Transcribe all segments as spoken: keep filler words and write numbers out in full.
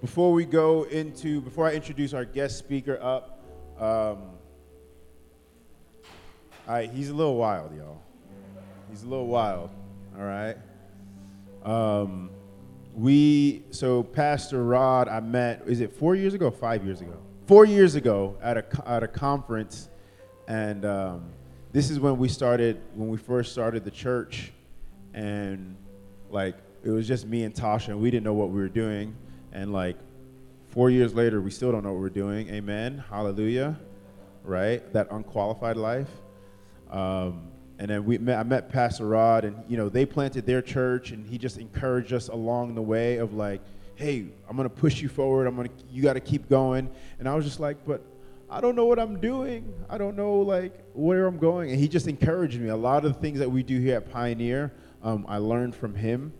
Before we go into, before I introduce our guest speaker up, um, I, he's a little wild, y'all. He's a little wild, all right? Um, we, so Pastor Rod, I met, is it four years ago, five years ago? Four years ago at a, at a conference, and um, this is when we started, when we first started the church, and like, it was just me and Tasha, and we didn't know what we were doing. And like four years later, we still don't know what we're doing. Amen. Hallelujah. Right? That unqualified life. Um, and then we met, I met Pastor Rod, and, you know, they planted their church, and he just encouraged us along the way of like, hey, I'm going to push you forward. I'm going to, you got to keep going. And I was just like, but I don't know what I'm doing. I don't know like where I'm going. And he just encouraged me. A lot of the things that we do here at Pioneer, um, I learned from him.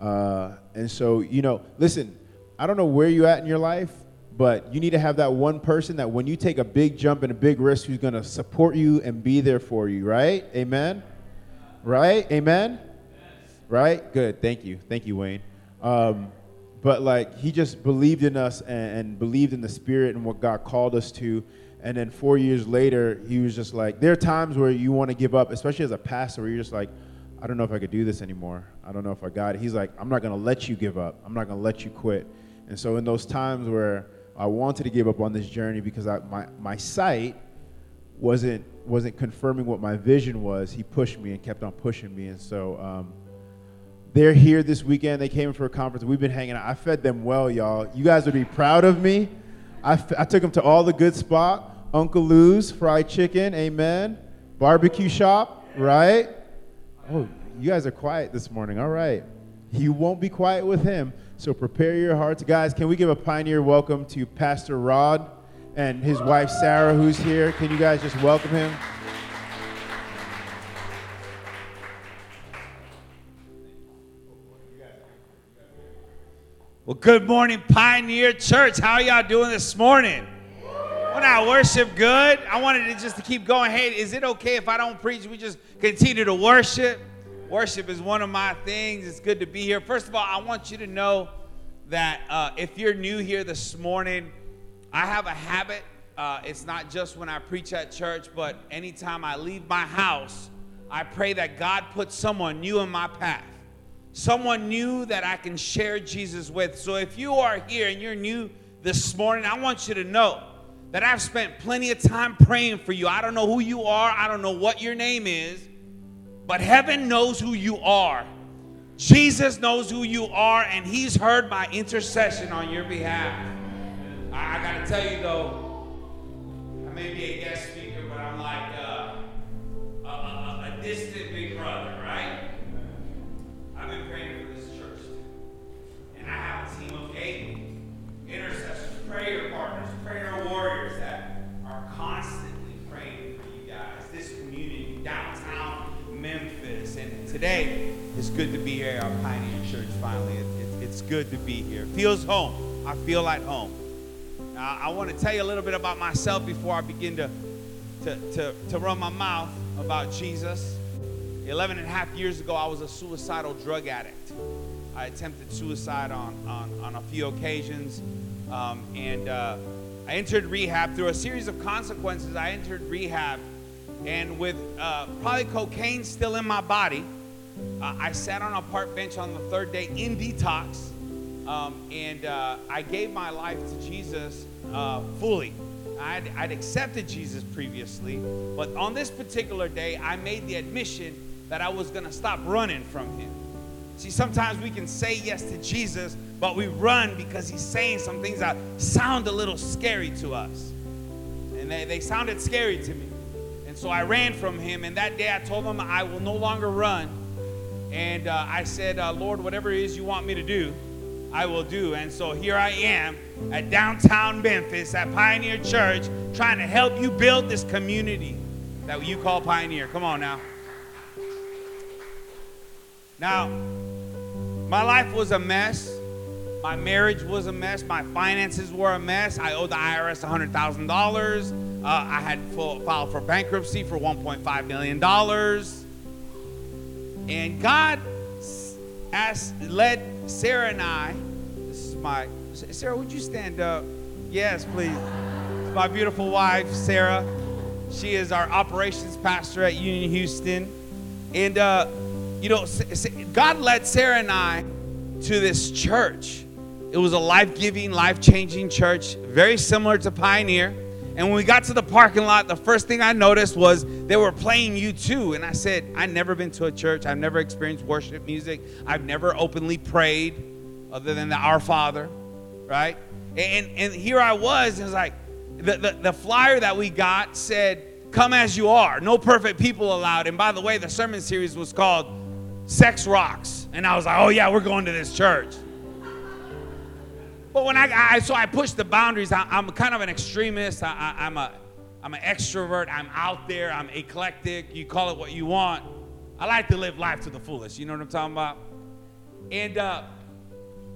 Uh, and so, you know, listen, I don't know where you're at in your life, but you need to have that one person that when you take a big jump and a big risk, who's going to support you and be there for you, right? Amen? Right? Amen? Yes. Right? Good. Thank you. Thank you, Wayne. Um, but, like, he just believed in us and, and believed in the Spirit and what God called us to. And then four years later, he was just like, there are times where you want to give up, especially as a pastor, where you're just like, I don't know if I could do this anymore. I don't know if I got it. He's like, I'm not going to let you give up. I'm not going to let you quit. And so in those times where I wanted to give up on this journey because I, my, my sight wasn't wasn't confirming what my vision was, he pushed me and kept on pushing me. And so um, they're here this weekend. They came for a conference. We've been hanging out. I fed them well, y'all. You guys would be proud of me. I, f- I took them to all the good spots. Uncle Lou's, fried chicken, amen. Barbecue shop, right? Oh, you guys are quiet this morning. All right. You won't be quiet with him. So prepare your hearts. Guys, can we give a pioneer welcome to Pastor Rod and his wife, Sarah, who's here? Can you guys just welcome him? Well, good morning, Pioneer Church. How are y'all doing this morning? When I worship good, I wanted it just to keep going. Hey, is it okay if I don't preach? We just continue to worship. Worship is one of my things. It's good to be here. First of all, I want you to know that uh, if you're new here this morning, I have a habit. Uh, it's not just when I preach at church, but anytime I leave my house, I pray that God puts someone new in my path, someone new that I can share Jesus with. So if you are here and you're new this morning, I want you to know that I've spent plenty of time praying for you. I don't know who you are. I don't know what your name is. But heaven knows who you are. Jesus knows who you are, and he's heard my intercession on your behalf. I, I got to tell you, though, I may be a guest speaker, but I'm like uh, a, a, a distant big brother, right? I've been praying for this church. And I have a team of eight intercessors, prayer partners, prayer warriors that are constantly praying for you guys, this community, downtown Memphis. And today it's good to be here at Pioneer Church. Finally, it, it, it's good to be here. Feels home. I feel at home. Now, I want to tell you a little bit about myself before I begin to to to, to run my mouth about Jesus. eleven and a half years ago, I was a suicidal drug addict. I attempted suicide on on, on a few occasions, um, and uh, I entered rehab through a series of consequences. I entered rehab. And with uh, probably cocaine still in my body, uh, I sat on a park bench on the third day in detox, um, and uh, I gave my life to Jesus uh, fully. I'd, I'd accepted Jesus previously, but on this particular day, I made the admission that I was going to stop running from him. See, sometimes we can say yes to Jesus, but we run because he's saying some things that sound a little scary to us. And they, they sounded scary to me. So I ran from him, and that day I told him I will no longer run. And uh, I said, uh, Lord, whatever it is you want me to do, I will do. And so here I am at downtown Memphis at Pioneer Church, trying to help you build this community that you call Pioneer. Come on now. Now, my life was a mess. My marriage was a mess. My finances were a mess. I owed the I R S one hundred thousand dollars. Uh, I had full, filed for bankruptcy for one point five million dollars. And God as, led Sarah and I, this is my, Sarah, would you stand up? Yes, please. It's my beautiful wife, Sarah. She is our operations pastor at Union Houston. And, uh, you know, God led Sarah and I to this church. It was a life-giving, life-changing church, very similar to Pioneer. And when we got to the parking lot, the first thing I noticed was they were playing U two. And I said, I've never been to a church. I've never experienced worship music. I've never openly prayed other than the Our Father, right? And, and here I was, and it was like, the, the, the flyer that we got said, come as you are, no perfect people allowed. And by the way, the sermon series was called Sex Rocks. And I was like, oh yeah, we're going to this church. But when I, I so I pushed the boundaries. I, I'm kind of an extremist. I, I, I'm a, I'm an extrovert. I'm out there. I'm eclectic. You call it what you want. I like to live life to the fullest. You know what I'm talking about? And uh,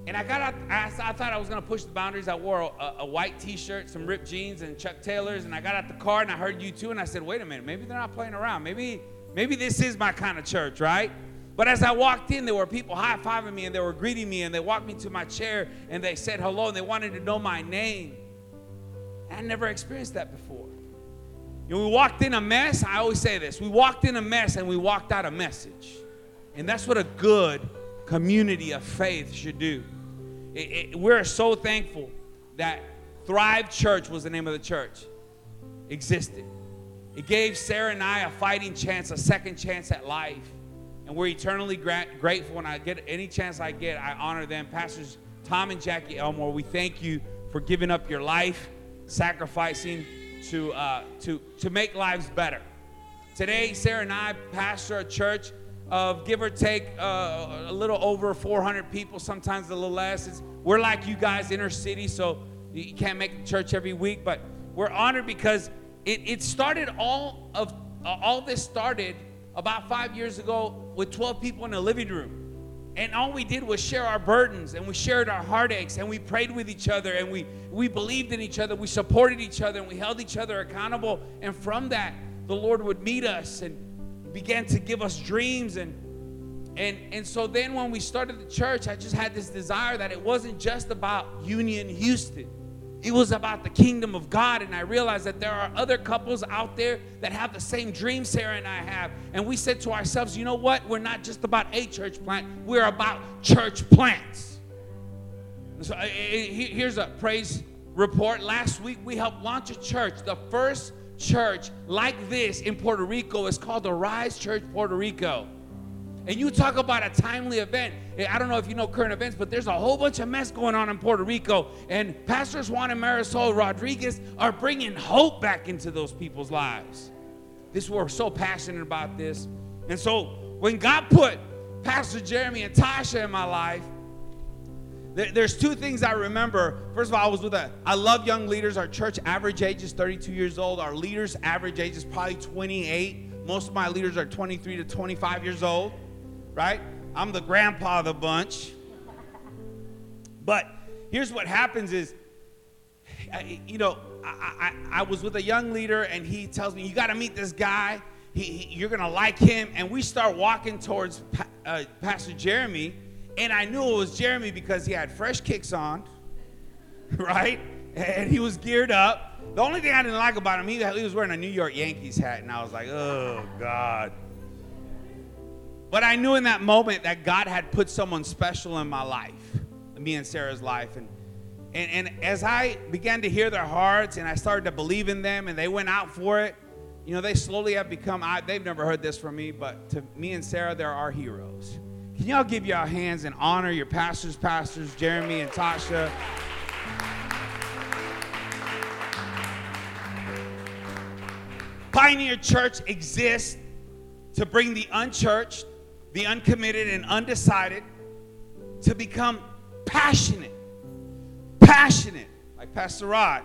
and I got out. I, I thought I was gonna push the boundaries. I wore a, a white T-shirt, some ripped jeans, and Chuck Taylors. And I got out the car and I heard U two. And I said, wait a minute. Maybe they're not playing around. Maybe maybe this is my kind of church, right? But as I walked in, there were people high-fiving me, and they were greeting me, and they walked me to my chair, and they said hello, and they wanted to know my name. And I never experienced that before. You know, we walked in a mess. I always say this. We walked in a mess, and we walked out a message. And that's what a good community of faith should do. It, it, we're so thankful that Thrive Church was the name of the church. Existed. It gave Sarah and I a fighting chance, a second chance at life. And we're eternally gra- grateful. When I get any chance I get, I honor them. Pastors Tom and Jackie Elmore, we thank you for giving up your life, sacrificing to uh, to to make lives better. Today, Sarah and I pastor a church of give or take uh, a little over four hundred people, sometimes a little less. It's, we're like you guys, inner city, so you can't make the church every week. But we're honored because it it started all of uh, all this started. About five years ago with twelve people in a living room. And all we did was share our burdens, and we shared our heartaches, and we prayed with each other, and we, we believed in each other, we supported each other, and we held each other accountable. And from that, the Lord would meet us and began to give us dreams. And, and, and so then when we started the church, I just had this desire that it wasn't just about Union Houston. It was about the kingdom of God, and I realized that there are other couples out there that have the same dream Sarah and I have. And we said to ourselves, you know what? We're not just about a church plant. We're about church plants. So here's a praise report. Last week, we helped launch a church. The first church like this in Puerto Rico is called the Rise Church Puerto Rico. And you talk about a timely event. I don't know if you know current events, but there's a whole bunch of mess going on in Puerto Rico. And Pastors Juan and Marisol Rodriguez are bringing hope back into those people's lives. This, we're so passionate about this. And so when God put Pastor Jeremy and Tasha in my life, there, there's two things I remember. First of all, I was with a, I love young leaders. Our church average age is thirty-two years old. Our leaders average age is probably twenty-eight. Most of my leaders are twenty-three to twenty-five years old. Right? I'm the grandpa of the bunch. But here's what happens is, I, you know, I, I, I was with a young leader, and he tells me, you got to meet this guy. He, he, you're going to like him. And we start walking towards pa- uh, Pastor Jeremy. And I knew it was Jeremy because he had fresh kicks on, right? And he was geared up. The only thing I didn't like about him, he, he was wearing a New York Yankees hat. And I was like, oh, God. But I knew in that moment that God had put someone special in my life, me and Sarah's life. And, and and as I began to hear their hearts and I started to believe in them and they went out for it, you know, they slowly have become, I, they've never heard this from me, but to me and Sarah, they're our heroes. Can y'all give y'all hands and honor your pastors, pastors, Jeremy and Tasha? Pioneer Church exists to bring the unchurched, the uncommitted and undecided to become passionate, passionate, like Pastor Rod,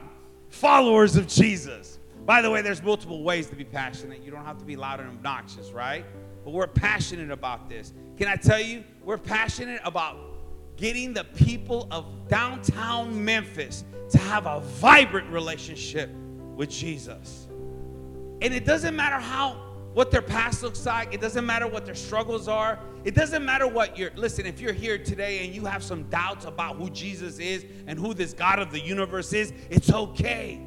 followers of Jesus. By the way, there's multiple ways to be passionate. You don't have to be loud and obnoxious, right? But we're passionate about this. Can I tell you, we're passionate about getting the people of downtown Memphis to have a vibrant relationship with Jesus. And it doesn't matter how what their past looks like. It doesn't matter what their struggles are. It doesn't matter what you're, listen, if you're here today and you have some doubts about who Jesus is and who this God of the universe is, it's okay.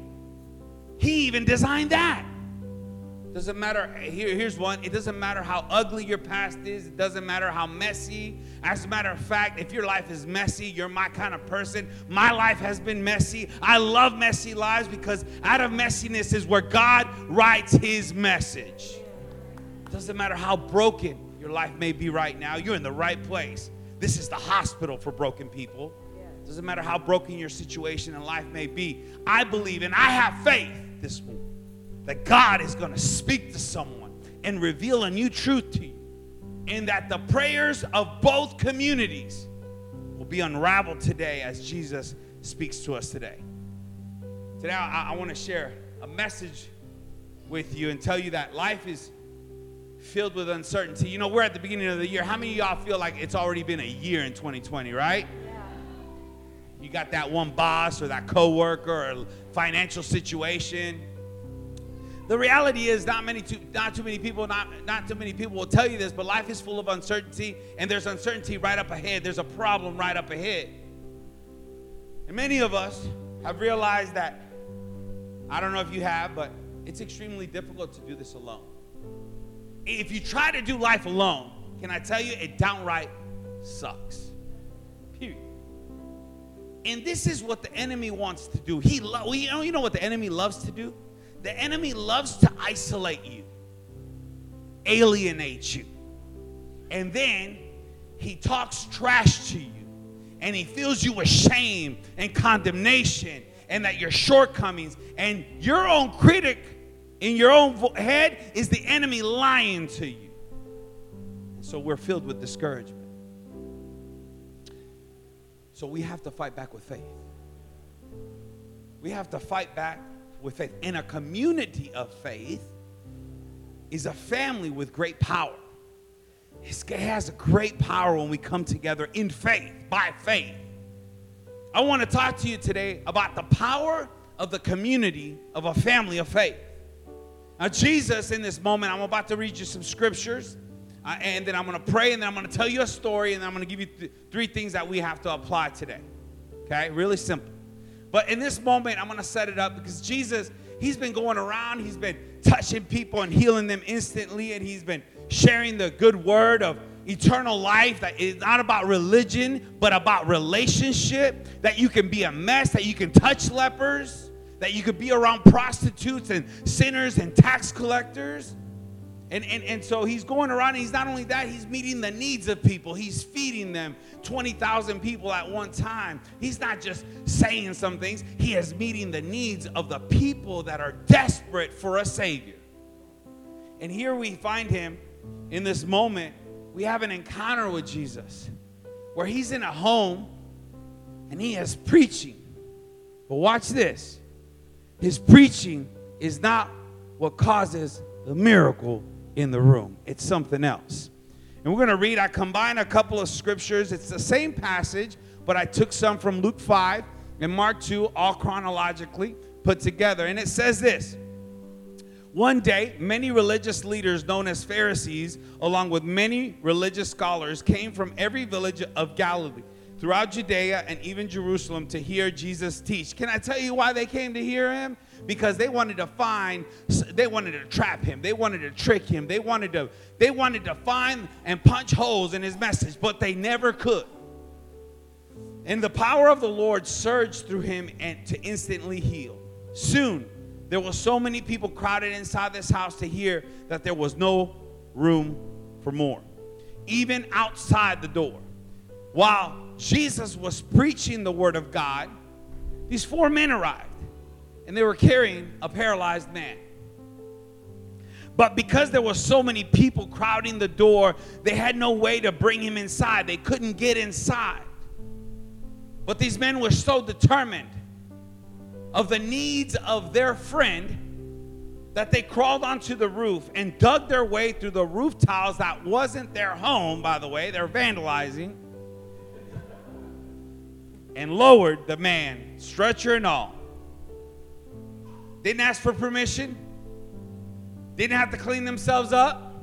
He even designed that. Doesn't matter, here, here's one, it doesn't matter how ugly your past is. It doesn't matter how messy. As a matter of fact, if your life is messy, you're my kind of person. My life has been messy. I love messy lives because out of messiness is where God writes his message. Doesn't matter how broken your life may be right now, you're in the right place. This is the hospital for broken people. Doesn't matter how broken your situation in life may be. I believe and I have faith this morning that God is going to speak to someone and reveal a new truth to you, and that the prayers of both communities will be unraveled today as Jesus speaks to us today. Today, I, I want to share a message with you and tell you that life is filled with uncertainty. You know, we're at the beginning of the year. How many of y'all feel like it's already been a year in twenty twenty, right? Yeah. You got that one boss or that coworker or financial situation. The reality is not many too, not too many people, not, not too many people will tell you this, but life is full of uncertainty, and there's uncertainty right up ahead. There's a problem right up ahead. And many of us have realized that, I don't know if you have, but it's extremely difficult to do this alone. If you try to do life alone, can I tell you, it downright sucks. Period. And this is what the enemy wants to do. He lo- you know, you know what the enemy loves to do? The enemy loves to isolate you, alienate you, and then he talks trash to you, and he fills you with shame and condemnation and that your shortcomings and your own critic in your own head is the enemy lying to you. And so we're filled with discouragement. So we have to fight back with faith. We have to fight back with faith. And a community of faith is a family with great power. It has a great power when we come together in faith, by faith. I want to talk to you today about the power of the community of a family of faith. Now, Jesus, in this moment, I'm about to read you some scriptures, uh, and then I'm going to pray, and then I'm going to tell you a story, and then I'm going to give you th- three things that we have to apply today. Okay? Really simple. But in this moment, I'm going to set it up because Jesus, he's been going around. He's been touching people and healing them instantly. And he's been sharing the good word of eternal life that is not about religion, but about relationship, that you can be a mess, that you can touch lepers, that you could be around prostitutes and sinners and tax collectors. And, and, and so he's going around, and he's not only that, he's meeting the needs of people. He's feeding them twenty thousand people at one time. He's not just saying some things. He is meeting the needs of the people that are desperate for a Savior. And here we find him in this moment. We have an encounter with Jesus where he's in a home, and he is preaching. But watch this. His preaching is not what causes the miracle in the room. It's something else. And we're going to read, I combine a couple of scriptures. It's the same passage, but I took some from Luke five and Mark two, all chronologically put together. And it says this. One day, many religious leaders known as Pharisees, along with many religious scholars, came from every village of Galilee, throughout Judea, and even Jerusalem to hear Jesus teach. Can I tell you why they came to hear him? Because they wanted to find, they wanted to trap him. They wanted to trick him. They wanted to, they wanted to find and punch holes in his message, but they never could. And the power of the Lord surged through him and to instantly heal. Soon, there were so many people crowded inside this house to hear that there was no room for more, even outside the door. While Jesus was preaching the word of God, these four men arrived. And they were carrying a paralyzed man. But because there were so many people crowding the door, they had no way to bring him inside. They couldn't get inside. But these men were so determined of the needs of their friend that they crawled onto the roof and dug their way through the roof tiles that wasn't their home, by the way. They're vandalizing. And lowered the man, stretcher and all. Didn't ask for permission. didn't have to clean themselves up.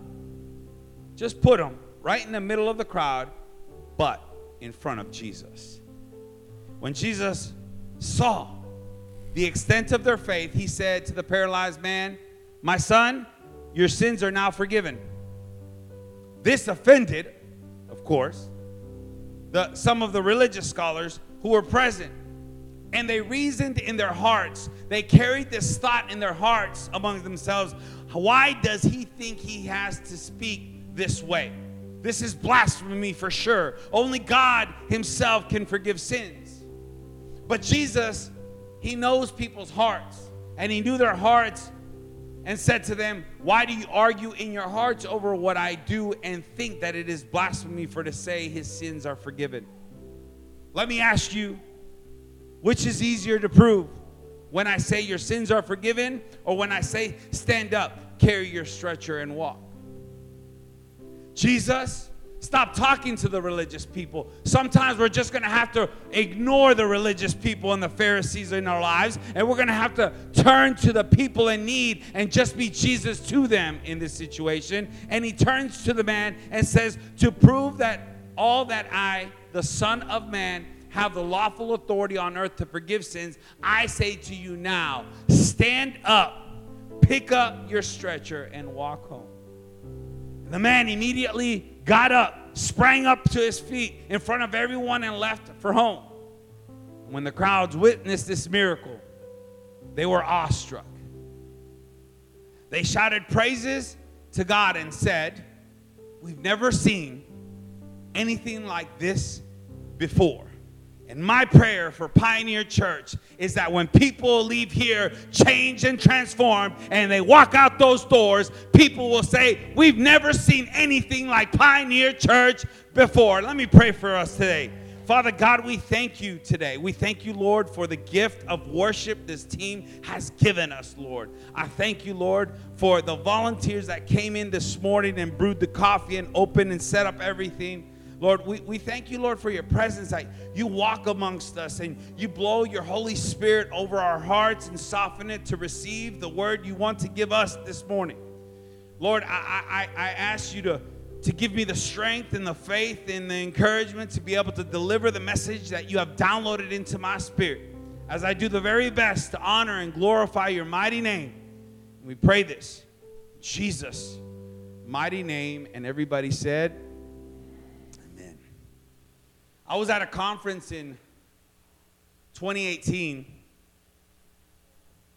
Just put them right in the middle of the crowd, but in front of Jesus. When Jesus saw the extent of their faith, he said to the paralyzed man, "My son, your sins are now forgiven." This offended, of course, the, some of the religious scholars who were present. And they reasoned in their hearts. They carried this thought in their hearts among themselves. Why does he think he has to speak this way? This is blasphemy for sure. Only God himself can forgive sins. But Jesus, he knows people's hearts. And he knew their hearts and said to them, "Why do you argue in your hearts over what I do and think that it is blasphemy for to say his sins are forgiven?" Let me ask you, which is easier to prove? When I say your sins are forgiven, or when I say stand up, carry your stretcher and walk? Jesus, stop talking to the religious people. Sometimes we're just going to have to ignore the religious people and the Pharisees in our lives, and we're going to have to turn to the people in need and just be Jesus to them in this situation. And he turns to the man and says, "To prove that all that I, the Son of Man, have the lawful authority on earth to forgive sins, I say to you now, stand up, pick up your stretcher, and walk home." The man immediately got up, sprang up to his feet in front of everyone, and left for home. When the crowds witnessed this miracle, they were awestruck. They shouted praises to God and said, "We've never seen anything like this before." And my prayer for Pioneer Church is that when people leave here, change and transform, and they walk out those doors, people will say, "We've never seen anything like Pioneer Church before." Let me pray for us today. Father God, we thank you today. We thank you, Lord, for the gift of worship this team has given us, Lord. I thank you, Lord, for the volunteers that came in this morning and brewed the coffee and opened and set up everything. Lord, we, we thank you, Lord, for your presence, that you walk amongst us and you blow your Holy Spirit over our hearts and soften it to receive the word you want to give us this morning. Lord, I, I, I ask you to, to give me the strength and the faith and the encouragement to be able to deliver the message that you have downloaded into my spirit, as I do the very best to honor and glorify your mighty name. We pray this in Jesus' mighty name, and everybody said, I was at a conference in twenty eighteen,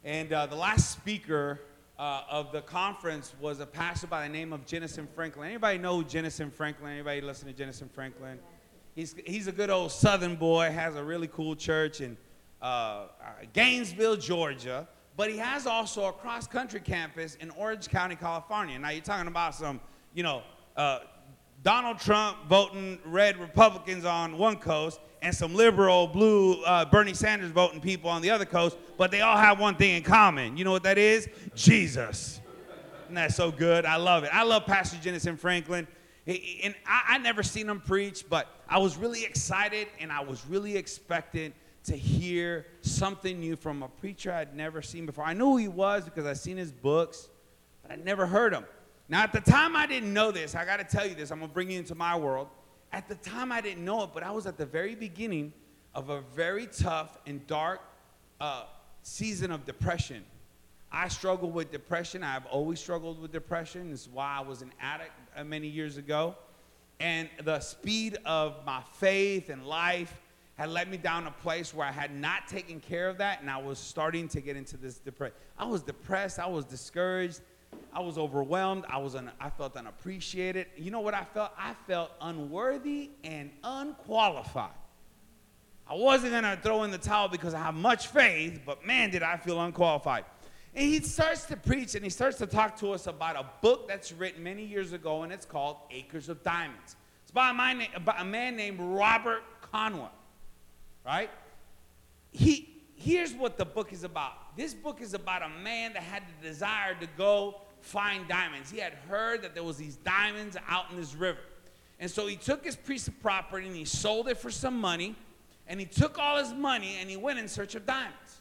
and uh, the last speaker uh, of the conference was a pastor by the name of Jentezen Franklin. Anybody know Jentezen Franklin? Anybody listen to Jentezen Franklin? He's he's a good old Southern boy, has a really cool church in uh, Gainesville, Georgia, but he has also a cross-country campus in Orange County, California. Now, you're talking about some, you know, uh, Donald Trump voting red Republicans on one coast and some liberal blue uh, Bernie Sanders voting people on the other coast, but they all have one thing in common. You know what that is? Jesus. Isn't that so good? I love it. I love Pastor Jentezen Franklin. He, and I, I never seen him preach, but I was really excited and I was really expectant to hear something new from a preacher I'd never seen before. I knew who he was because I'd seen his books, but I'd never heard him. Now, at the time, I didn't know this. I got to tell you this. I'm going to bring you into my world. At the time, I didn't know it, but I was at the very beginning of a very tough and dark uh, season of depression. I struggled with depression. I've always struggled with depression. This is why I was an addict many years ago. And the speed of my faith and life had led me down a place where I had not taken care of that, and I was starting to get into this depression. I was depressed. I was discouraged. I was overwhelmed. I was un- I felt unappreciated. You know what I felt? I felt unworthy and unqualified. I wasn't going to throw in the towel because I have much faith, but man, did I feel unqualified. And he starts to preach, and he starts to talk to us about a book that's written many years ago, and it's called Acres of Diamonds. It's by, my na- by a man named Robert Conwell, right? He... Here's what the book is about. This book is about a man that had the desire to go find diamonds. He had heard that there was these diamonds out in this river. And so he took his piece of property and he sold it for some money. And he took all his money and he went in search of diamonds.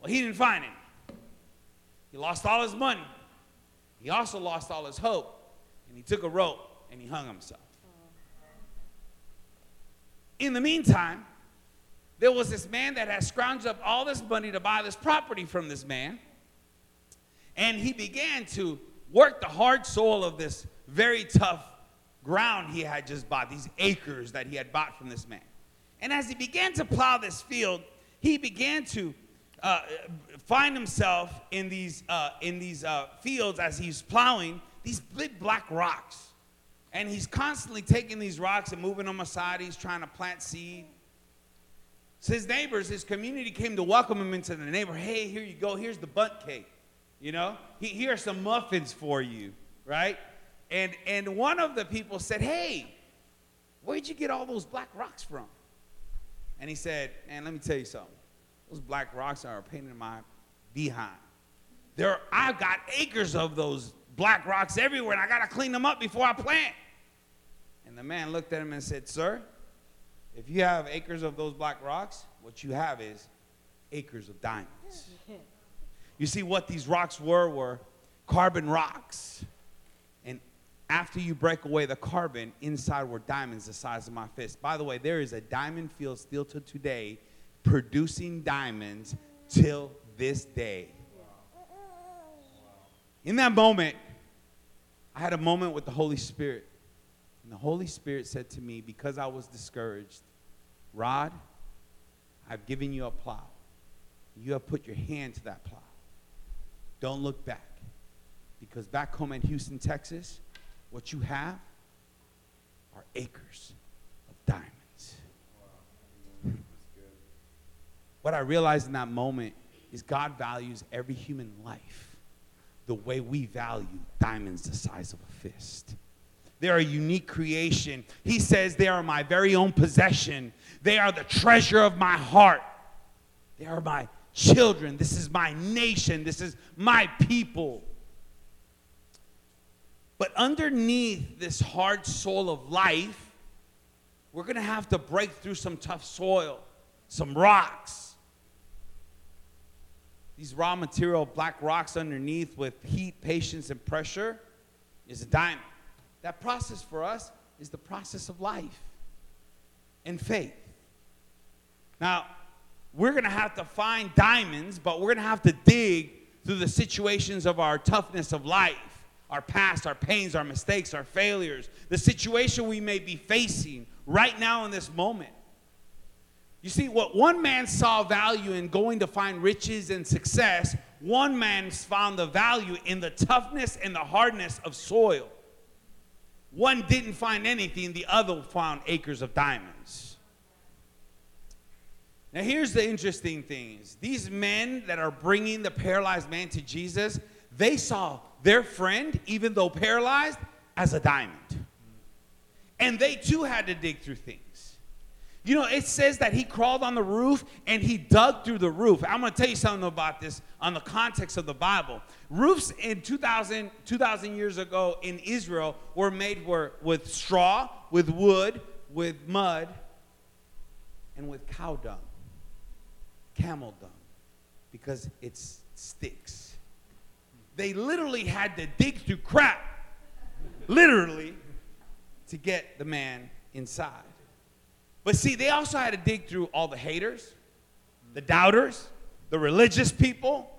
Well, he didn't find any. He lost all his money. He also lost all his hope, and he took a rope and he hung himself. In the meantime, there was this man that had scrounged up all this money to buy this property from this man, and he began to work the hard soil of this very tough ground he had just bought, these acres that he had bought from this man. And as he began to plow this field, he began to uh, find himself in these, uh, in these uh, fields as he's plowing, these big black rocks. And he's constantly taking these rocks and moving them aside. He's trying to plant seed. So his neighbors, his community came to welcome him into the neighborhood. Hey, here you go. Here's the bunt cake. You know, here are some muffins for you, right? And and one of the people said, hey, where'd you get all those black rocks from? And he said, man, let me tell you something. Those black rocks are a pain in my behind. There, I've got acres of those black rocks everywhere, and I got to clean them up before I plant. And the man looked at him and said, sir, if you have acres of those black rocks, what you have is acres of diamonds. You see, what these rocks were were carbon rocks. And after you break away the carbon, inside were diamonds the size of my fist. By the way, there is a diamond field still to today producing diamonds till this day. In that moment, I had a moment with the Holy Spirit. And the Holy Spirit said to me, because I was discouraged, Rod, I've given you a plow. You have put your hand to that plow. Don't look back. Because back home in Houston, Texas, what you have are acres of diamonds. Wow. What I realized in that moment is God values every human life the way we value diamonds the size of a fist. They're a unique creation. He says they are my very own possession. They are the treasure of my heart. They are my children. This is my nation. This is my people. But underneath this hard soil of life, we're going to have to break through some tough soil, some rocks. These raw material black rocks underneath with heat, patience, and pressure is a diamond. That process for us is the process of life and faith. Now, we're going to have to find diamonds, but we're going to have to dig through the situations of our toughness of life, our past, our pains, our mistakes, our failures, the situation we may be facing right now in this moment. You see, what one man saw value in going to find riches and success, one man found the value in the toughness and the hardness of soil. One didn't find anything, the other found acres of diamonds. Now, here's the interesting thing. These men that are bringing the paralyzed man to Jesus, they saw their friend, even though paralyzed, as a diamond. And they too had to dig through things. You know, it says that he crawled on the roof and he dug through the roof. I'm going to tell you something about this on the context of the Bible. Roofs in two thousand, two thousand years ago in Israel were made were, with straw, with wood, with mud, and with cow dung. Camel dung, because it sticks. They literally had to dig through crap, literally, to get the man inside. But see, they also had to dig through all the haters, the doubters, the religious people.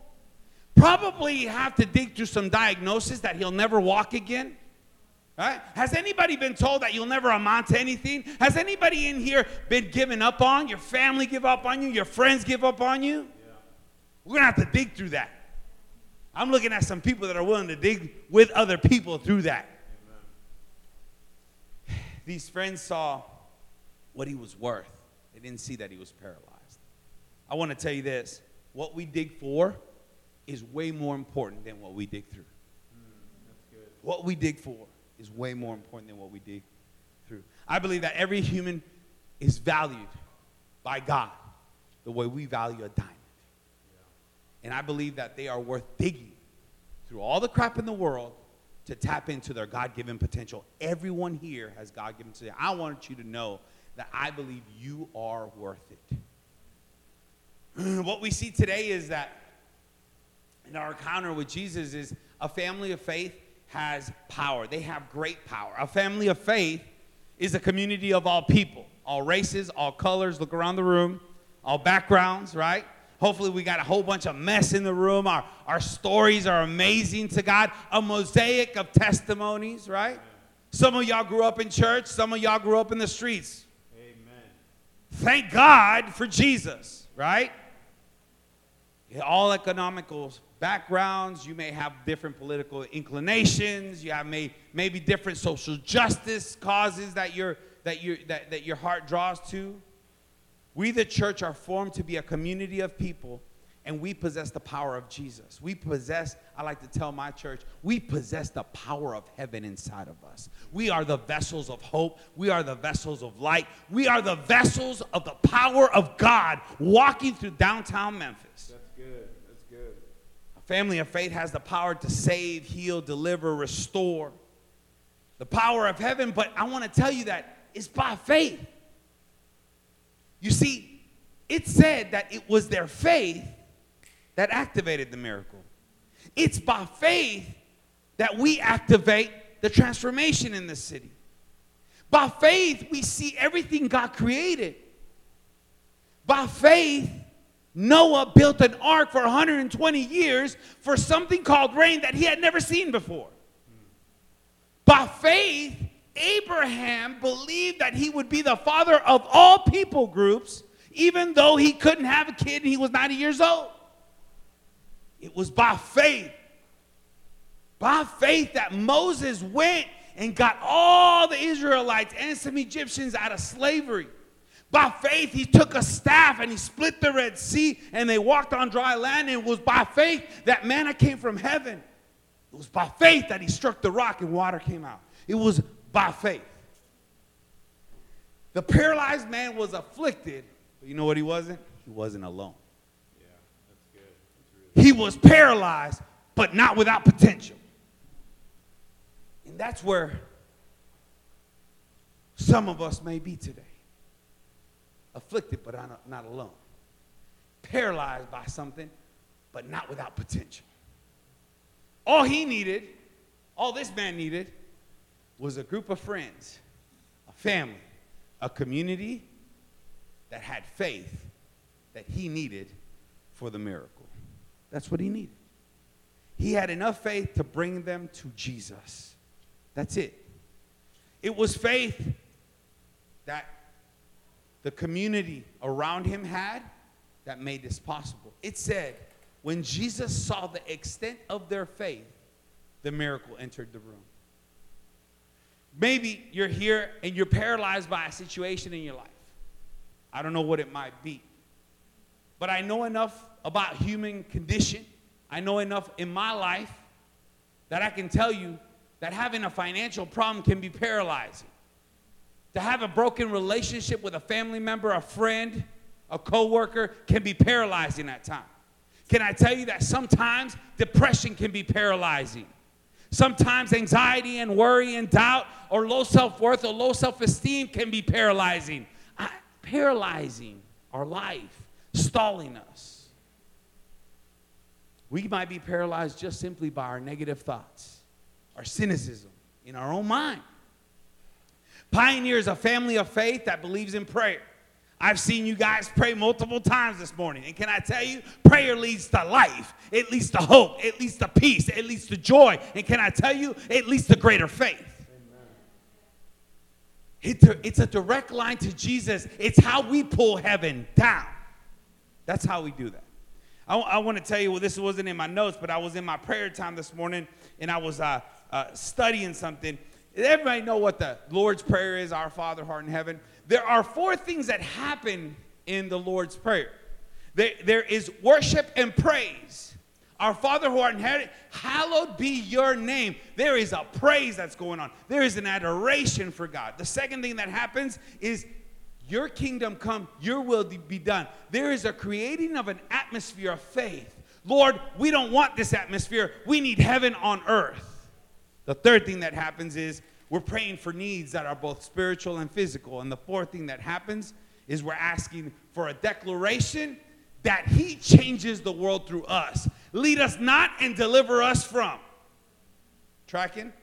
Probably have to dig through some diagnosis that he'll never walk again. Right? Has anybody been told that you'll never amount to anything? Has anybody in here been given up on? Your family give up on you? Your friends give up on you? Yeah. We're going to have to dig through that. I'm looking at some people that are willing to dig with other people through that. Amen. These friends saw what he was worth. They didn't see that he was paralyzed. I want to tell you this. What we dig for is way more important than what we dig through. Mm, that's good. What we dig for is way more important than what we dig through. I believe that every human is valued by God the way we value a diamond. Yeah. And I believe that they are worth digging through all the crap in the world to tap into their God-given potential. Everyone here has God-given potential. I want you to know that I believe you are worth it. What we see today is that in our encounter with Jesus is A family of faith has power. They have great power. A family of faith is a community of all people, all races, all colors. Look around the room, all backgrounds, right? Hopefully we got a whole bunch of mess in the room. Our, our stories are amazing to God. A mosaic of testimonies, right? Some of y'all grew up in church. Some of y'all grew up in the streets. Amen. Thank God for Jesus, right? All economical backgrounds. You may have different political inclinations. You have may, maybe different social justice causes that your that your that, that your heart draws to. We, the church, are formed to be a community of people, and we possess the power of Jesus. We possess, I like to tell my church, we possess the power of heaven inside of us. We are the vessels of hope. We are the vessels of light. We are the vessels of the power of God walking through downtown Memphis. That's good. That's good. A family of faith has the power to save, heal, deliver, restore. The power of heaven, but I want to tell you that it's by faith. You see, it said that it was their faith that activated the miracle. It's by faith that we activate the transformation in this city. By faith, we see everything God created. By faith, Noah built an ark for one hundred twenty years for something called rain that he had never seen before. By faith, Abraham believed that he would be the father of all people groups, even though he couldn't have a kid and he was ninety years old. It was by faith, by faith that Moses went and got all the Israelites and some Egyptians out of slavery. By faith, he took a staff and he split the Red Sea and they walked on dry land. And it was by faith that manna came from heaven. It was by faith that he struck the rock and water came out. It was by faith. The paralyzed man was afflicted, but you know what he wasn't? He wasn't alone. Yeah, that's good. That's really he was paralyzed, but not without potential. And that's where some of us may be today. Afflicted, but not alone. Paralyzed by something, but not without potential. All he needed, all this man needed, was a group of friends, a family, a community that had faith that he needed for the miracle. That's what he needed. He had enough faith to bring them to Jesus. That's it. It was faith that the community around him had that made this possible. It said, when Jesus saw the extent of their faith, the miracle entered the room. Maybe you're here and you're paralyzed by a situation in your life. I don't know what it might be. But I know enough about human condition. I know enough in my life that I can tell you that having a financial problem can be paralyzing. To have a broken relationship with a family member, a friend, a coworker can be paralyzing at times. Can I tell you that sometimes depression can be paralyzing? Sometimes anxiety and worry and doubt or low self-worth or low self-esteem can be paralyzing. I, paralyzing our life, stalling us. We might be paralyzed just simply by our negative thoughts, our cynicism in our own mind. Pioneer is a family of faith that believes in prayer. I've seen you guys pray multiple times this morning. And can I tell you, prayer leads to life. It leads to hope. It leads to peace. It leads to joy. And can I tell you, it leads to greater faith. Amen. It's a direct line to Jesus. It's how we pull heaven down. That's how we do that. I, I want to tell you, well, this wasn't in my notes, but I was in my prayer time this morning, and I was uh, uh, studying something. Everybody know what the Lord's Prayer is, our Father, who art in heaven. There are four things that happen in the Lord's Prayer. There, there is worship and praise. Our Father who art in heaven, hallowed be your name. There is a praise that's going on. There is an adoration for God. The second thing that happens is your kingdom come, your will be done. There is a creating of an atmosphere of faith. Lord, we don't want this atmosphere. We need heaven on earth. The third thing that happens is we're praying for needs that are both spiritual and physical. And the fourth thing that happens is we're asking for a declaration that he changes the world through us. Lead us not and deliver us from. Tracking? Yep,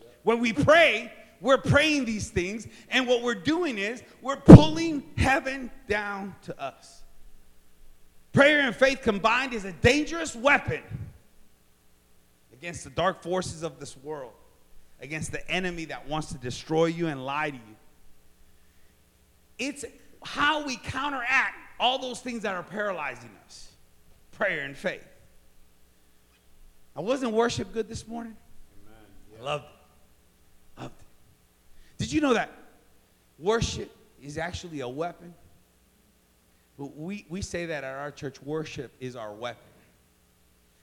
yep. When we pray, we're praying these things, and what we're doing is we're pulling heaven down to us. Prayer and faith combined is a dangerous weapon against the dark forces of this world, against the enemy that wants to destroy you and lie to you. It's how we counteract all those things that are paralyzing us. Prayer and faith. Now, wasn't worship good this morning? Amen. Yeah. I loved it. Loved it. Did you know that worship is actually a weapon? We, we say that at our church, worship is our weapon.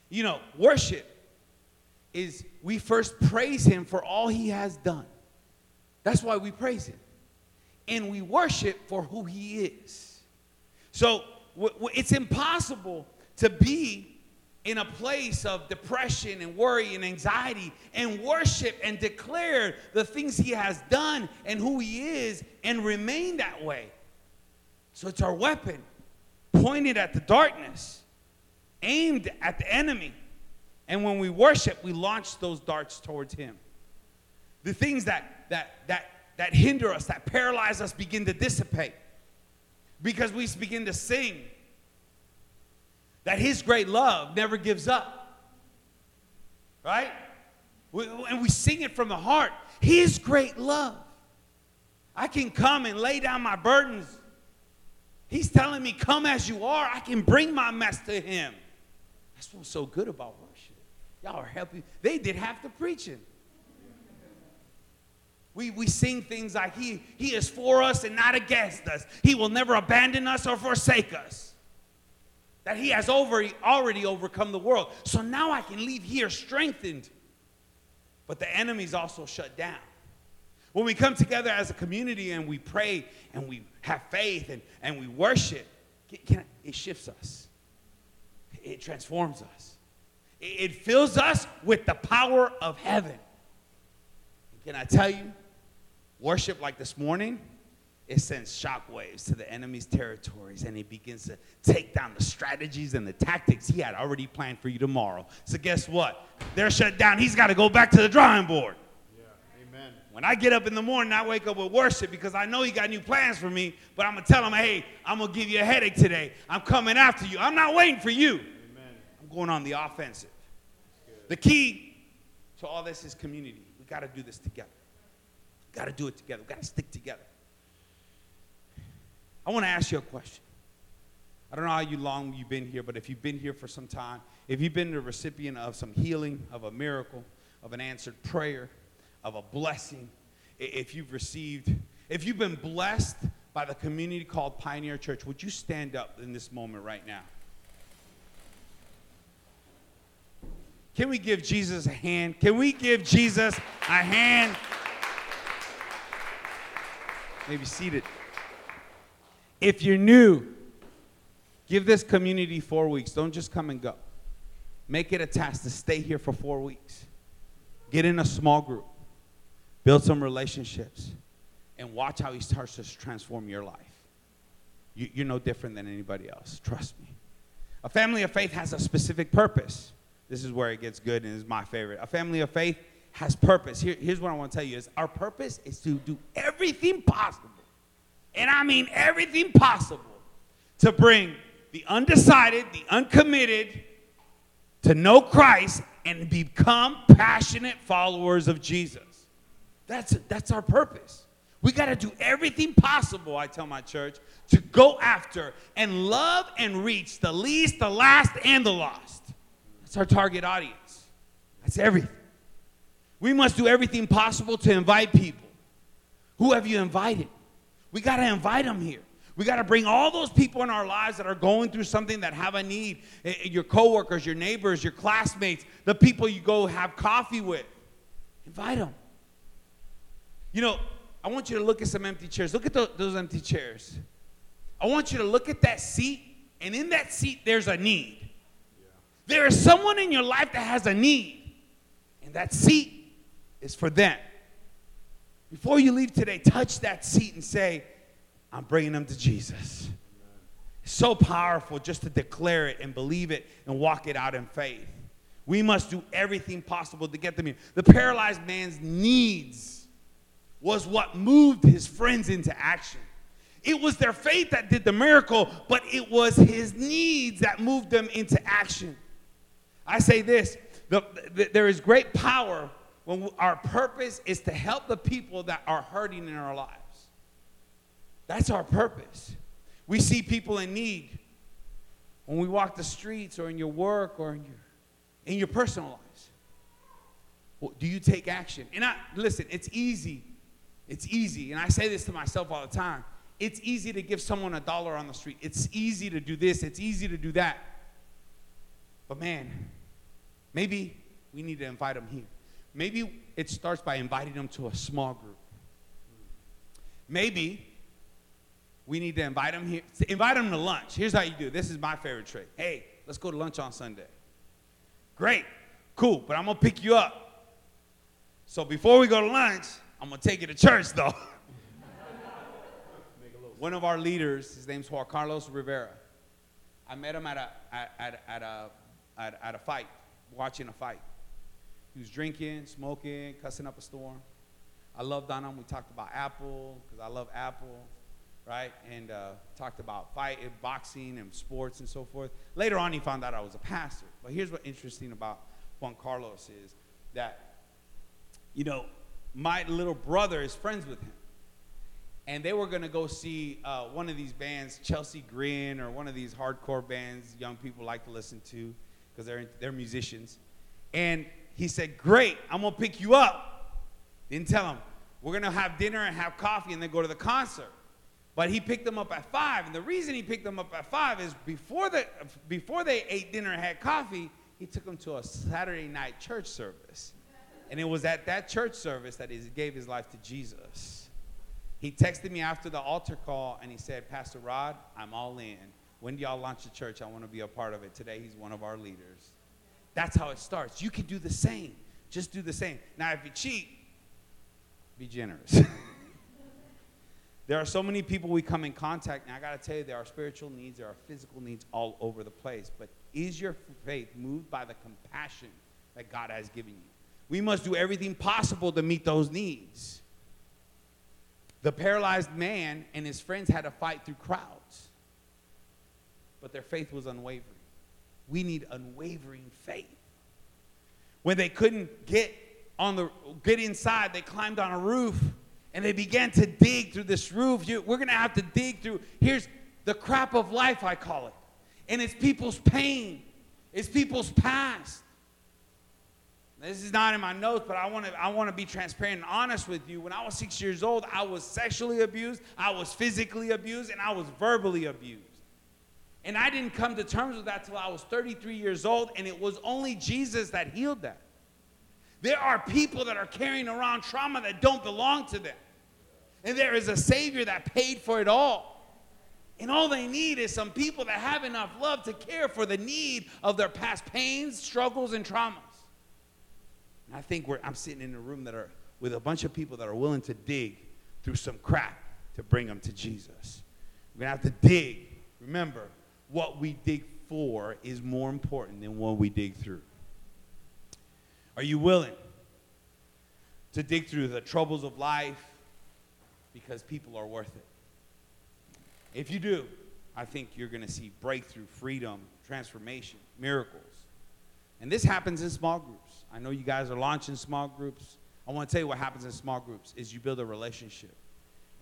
You know, worship is we first praise him for all he has done. That's why we praise him. And we worship for who he is. So w- w- it's impossible to be in a place of depression and worry and anxiety and worship and declare the things he has done and who he is and remain that way. So it's our weapon pointed at the darkness, aimed at the enemy. And when we worship, we launch those darts towards him. The things that that that that hinder us, that paralyze us, begin to dissipate. Because we begin to sing that his great love never gives up. Right? We, and we sing it from the heart. His great love. I can come and lay down my burdens. He's telling me, come as you are. I can bring my mess to him. That's what's so good about worship. Y'all are helping. They did half the preaching. We, we sing things like he, he is for us and not against us. He will never abandon us or forsake us. That he has over, already overcome the world. So now I can leave here strengthened. But the enemy's also shut down. When we come together as a community and we pray and we have faith and, and we worship, can I, it shifts us. It transforms us. It, it fills us with the power of heaven. Can I tell you, worship like this morning, it sends shockwaves to the enemy's territories, and he begins to take down the strategies and the tactics he had already planned for you tomorrow. So guess what? They're shut down. He's got to go back to the drawing board. Yeah, amen. When I get up in the morning, I wake up with worship because I know he got new plans for me, but I'm going to tell him, hey, I'm going to give you a headache today. I'm coming after you. I'm not waiting for you. Amen. I'm going on the offensive. The key to all this is community. We got to do this together. We got to do it together. We got to stick together. I want to ask you a question. I don't know how you long you've been here, but if you've been here for some time, if you've been the recipient of some healing, of a miracle, of an answered prayer, of a blessing, if you've received, if you've been blessed by the community called Pioneer Church, would you stand up in this moment right now? Can we give Jesus a hand? Can we give Jesus a hand? Maybe seated. If you're new, give this community four weeks. Don't just come and go. Make it a task to stay here for four weeks. Get in a small group. Build some relationships. And watch how he starts to transform your life. You, you're no different than anybody else. Trust me. A family of faith has a specific purpose. This is where it gets good and is my favorite. A family of faith has purpose. Here, here's what I want to tell you is our purpose is to do everything possible, and I mean everything possible, to bring the undecided, the uncommitted, to know Christ and become passionate followers of Jesus. That's, that's our purpose. We got to do everything possible, I tell my church, to go after and love and reach the least, the last, and the lost. That's our target audience. That's everything. We must do everything possible to invite people. Who have you invited? We got to invite them here. We got to bring all those people in our lives that are going through something, that have a need. Your coworkers, your neighbors, your classmates, the people you go have coffee with. Invite them. You know, I want you to look at some empty chairs. Look at those, those empty chairs. I want you to look at that seat, and in that seat there's a need. There is someone in your life that has a need, and that seat is for them. Before you leave today, touch that seat and say, I'm bringing them to Jesus. Amen. It's so powerful just to declare it and believe it and walk it out in faith. We must do everything possible to get them here. The paralyzed man's needs was what moved his friends into action. It was their faith that did the miracle, but it was his needs that moved them into action. I say this, the, the, there is great power when we, our purpose is to help the people that are hurting in our lives. That's our purpose. We see people in need when we walk the streets or in your work or in your in your personal lives. Well, do you take action? And I listen, it's easy. It's easy. And I say this to myself all the time. It's easy to give someone a dollar on the street. It's easy to do this. It's easy to do that. But man, maybe we need to invite them here. Maybe it starts by inviting them to a small group. Maybe we need to invite them here. Invite them to lunch. Here's how you do. This is my favorite trick. Hey, let's go to lunch on Sunday. Great. Cool. But I'm going to pick you up. So before we go to lunch, I'm going to take you to church, though. One of our leaders, his name's Juan Carlos Rivera. I met him at a at, at, at a at, at a fight, watching a fight. He was drinking, smoking, cussing up a storm. I loved on him. We talked about Apple, because I love Apple, right? And uh, talked about fight and boxing and sports and so forth. Later on, he found out I was a pastor. But here's what's interesting about Juan Carlos is that, you know, my little brother is friends with him. And they were going to go see uh, one of these bands, Chelsea Grin, or one of these hardcore bands young people like to listen to because they're, they're musicians. And he said, great, I'm going to pick you up. Didn't tell him. We're going to have dinner and have coffee and then go to the concert. But he picked them up at five. And the reason he picked them up at five is before, the, before they ate dinner and had coffee, he took them to a Saturday night church service. And it was at that church service that he gave his life to Jesus. He texted me after the altar call, and he said, Pastor Rod, I'm all in. When do y'all launch a church? I want to be a part of it. Today, he's one of our leaders. That's how it starts. You can do the same. Just do the same. Now, if you cheat, be generous. There are so many people we come in contact, and I got to tell you, there are spiritual needs, there are physical needs all over the place. But is your faith moved by the compassion that God has given you? We must do everything possible to meet those needs. The paralyzed man and his friends had to fight through crowds, but their faith was unwavering. We need unwavering faith. When they couldn't get on the get inside, they climbed on a roof and they began to dig through this roof. You, we're going to have to dig through. Here's the crap of life, I call it, and it's people's pain, it's people's past. This is not in my notes, but I want to I want to be transparent and honest with you. When I was six years old, I was sexually abused, I was physically abused, and I was verbally abused. And I didn't come to terms with that till I was thirty-three years old, and it was only Jesus that healed that. There are people that are carrying around trauma that don't belong to them. And there is a Savior that paid for it all. And all they need is some people that have enough love to care for the need of their past pains, struggles, and traumas. I think we're, I'm sitting in a room that are with a bunch of people that are willing to dig through some crap to bring them to Jesus. We're going to have to dig. Remember, what we dig for is more important than what we dig through. Are you willing to dig through the troubles of life? Because people are worth it. If you do, I think you're going to see breakthrough, freedom, transformation, miracles. And this happens in small groups. I know you guys are launching small groups. I want to tell you what happens in small groups is you build a relationship.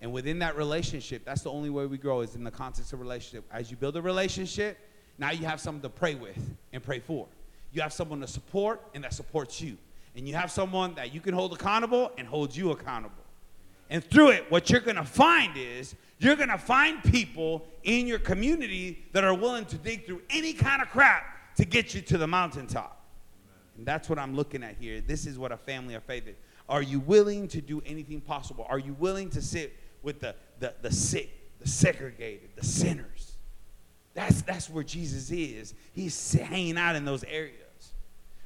And within that relationship, that's the only way we grow is in the context of relationship. As you build a relationship, now you have someone to pray with and pray for. You have someone to support and that supports you. And you have someone that you can hold accountable and hold you accountable. And through it, what you're going to find is you're going to find people in your community that are willing to dig through any kind of crap to get you to the mountaintop. And that's what I'm looking at here. This is what a family of faith is. Are you willing to do anything possible? Are you willing to sit with the, the, the sick, the segregated, the sinners? That's, that's where Jesus is. He's hanging out in those areas.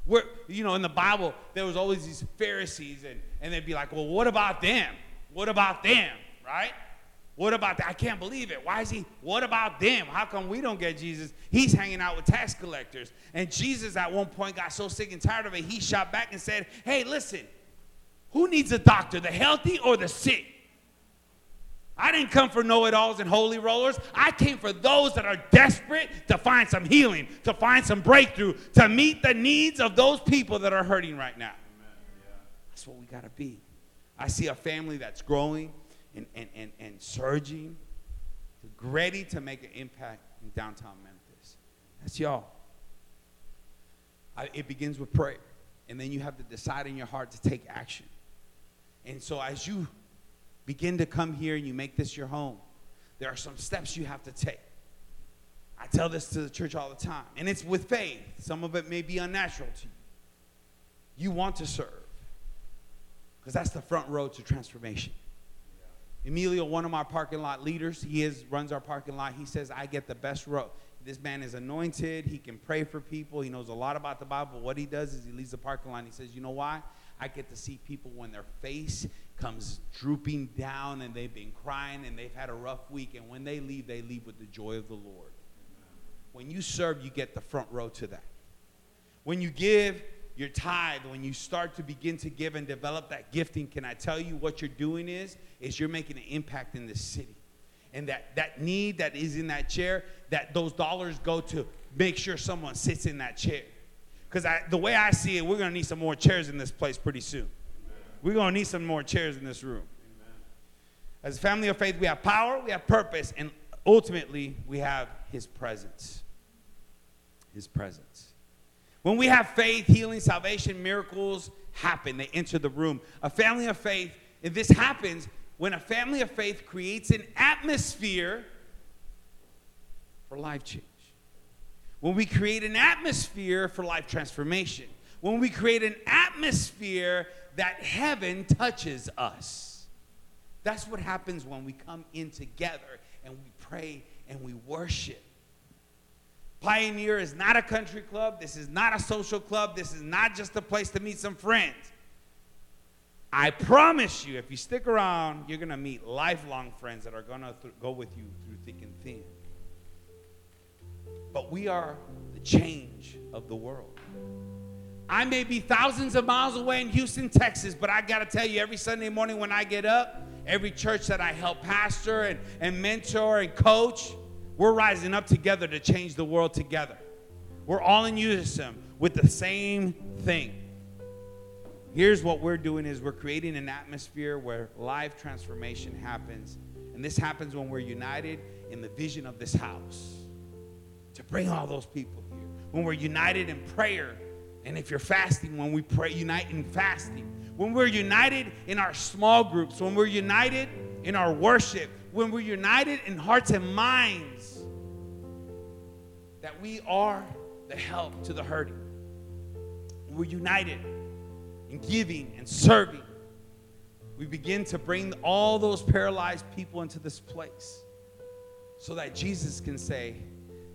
Where, you know, in the Bible, there was always these Pharisees, and, and they'd be like, well, what about them? What about them, right? What about that? I can't believe it. Why is he? What about them? How come we don't get Jesus? He's hanging out with tax collectors. And Jesus at one point got so sick and tired of it, he shot back and said, hey, listen, who needs a doctor, the healthy or the sick? I didn't come for know-it-alls and holy rollers. I came for those that are desperate to find some healing, to find some breakthrough, to meet the needs of those people that are hurting right now. Yeah. That's what we got to be. I see a family that's growing and, and, and, and surging, ready to make an impact in downtown Memphis. That's y'all. I, it begins with prayer, and then you have to decide in your heart to take action. And so as you begin to come here and you make this your home, there are some steps you have to take. I tell this to the church all the time, and it's with faith. Some of it may be unnatural to you. You want to serve, because that's the front road to transformation. Emilio, one of my parking lot leaders, he is runs our parking lot. He says, I get the best road. This man is anointed. He can pray for people. He knows a lot about the Bible. What he does is he leaves the parking lot. He says, you know why? I get to see people when their face comes drooping down and they've been crying and they've had a rough week. And when they leave, they leave with the joy of the Lord. When you serve, you get the front row to that. When you give your tithe, when you start to begin to give and develop that gifting, can I tell you what you're doing is, is you're making an impact in this city. And that, that need that is in that chair, that those dollars go to make sure someone sits in that chair. Because the way I see it, we're going to need some more chairs in this place pretty soon. Amen. We're going to need some more chairs in this room. Amen. As a family of faith, we have power, we have purpose, and ultimately, we have His presence. His presence. When we have faith, healing, salvation, miracles happen. They enter the room. A family of faith, and this happens when a family of faith creates an atmosphere for life change. When we create an atmosphere for life transformation. When we create an atmosphere that heaven touches us. That's what happens when we come in together and we pray and we worship. Pioneer is not a country club. This is not a social club. This is not just a place to meet some friends. I promise you, if you stick around, you're going to meet lifelong friends that are going to th- go with you through thick and thin. But we are the change of the world. I may be thousands of miles away in Houston, Texas, but I got to tell you, every Sunday morning when I get up, every church that I help pastor and, and mentor and coach, we're rising up together to change the world together. We're all in unison with the same thing. Here's what we're doing is we're creating an atmosphere where life transformation happens. And this happens when we're united in the vision of this house. To bring all those people here. When we're united in prayer, and if you're fasting, when we pray, unite in fasting. When we're united in our small groups, when we're united in our worship, when we're united in hearts and minds, that we are the help to the hurting. We're united in giving and serving. We begin to bring all those paralyzed people into this place so that Jesus can say,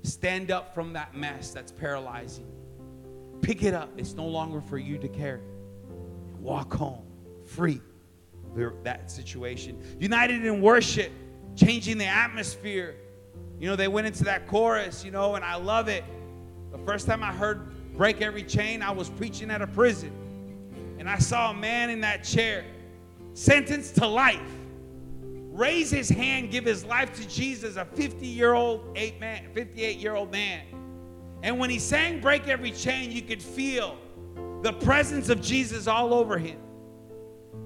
stand up from that mess that's paralyzing. Pick it up. It's no longer for you to carry. Walk home free of that situation. United in worship, changing the atmosphere. You know, they went into that chorus, you know, and I love it. The first time I heard Break Every Chain, I was preaching at a prison. And I saw a man in that chair, sentenced to life. Raise his hand, give his life to Jesus, a fifty-year-old eight man, fifty-eight-year-old man. And when he sang Break Every Chain, you could feel the presence of Jesus all over him.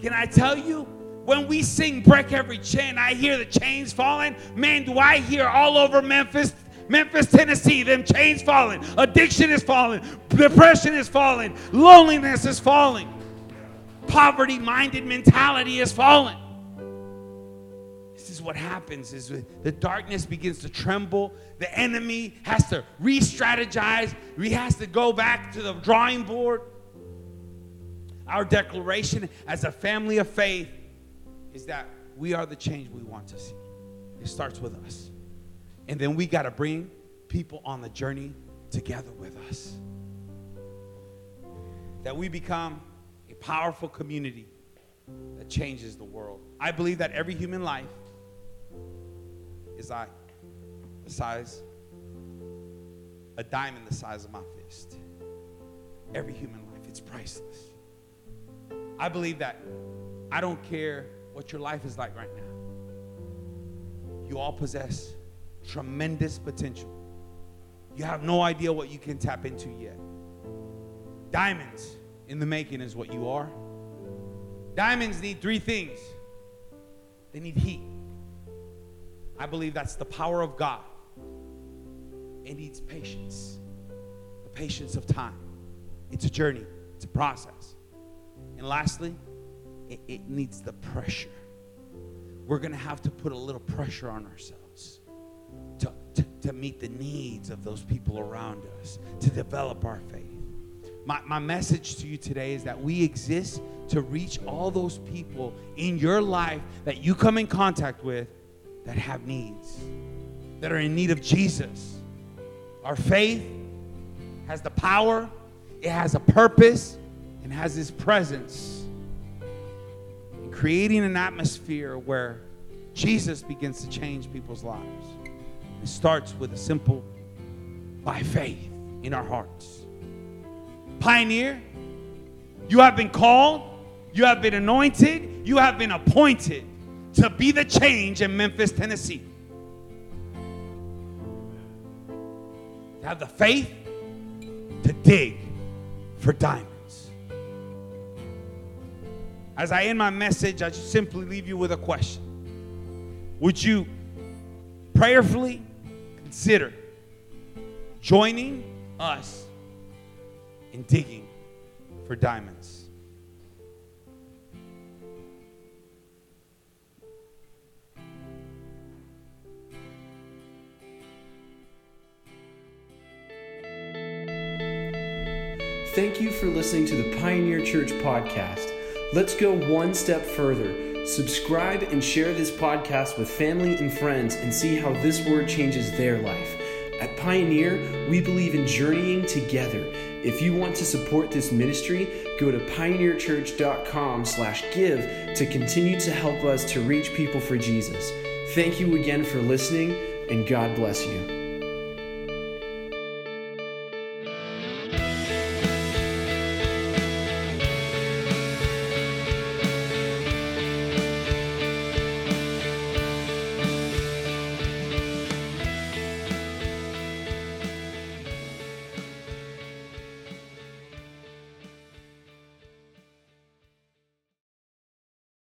Can I tell you, when we sing Break Every Chain, I hear the chains falling. Man, do I hear all over Memphis, Memphis, Tennessee, them chains falling. Addiction is falling. Depression is falling. Loneliness is falling. Poverty-minded mentality is falling. This is what happens is the darkness begins to tremble. The enemy has to re-strategize. He has to go back to the drawing board. Our declaration as a family of faith is that we are the change we want to see. It starts with us. And then we got to bring people on the journey together with us. That we become a powerful community that changes the world. I believe that every human life is like the size, a diamond the size of my fist. Every human life, it's priceless. I believe that. I don't care what your life is like right now. You all possess tremendous potential. You have no idea what you can tap into yet. Diamonds in the making is what you are. Diamonds need three things. They need heat. I believe that's the power of God. It needs patience. The patience of time. It's a journey. It's a process. And lastly, it, it needs the pressure. We're going to have to put a little pressure on ourselves to, to, to meet the needs of those people around us, to develop our faith. My, my message to you today is that we exist to reach all those people in your life that you come in contact with that have needs, that are in need of Jesus. Our faith has the power, it has a purpose, and has His presence. And creating an atmosphere where Jesus begins to change people's lives. It starts with a simple, by faith in our hearts. Pioneer, you have been called. You have been anointed, you have been appointed to be the change in Memphis, Tennessee. To have the faith to dig for diamonds. As I end my message, I just simply leave you with a question. Would you prayerfully consider joining us in digging for diamonds? Thank you for listening to the Pioneer Church podcast. Let's go one step further. Subscribe and share this podcast with family and friends and see how this word changes their life. At Pioneer, we believe in journeying together. If you want to support this ministry, go to pioneer church dot com slash give to continue to help us to reach people for Jesus. Thank you again for listening, and God bless you.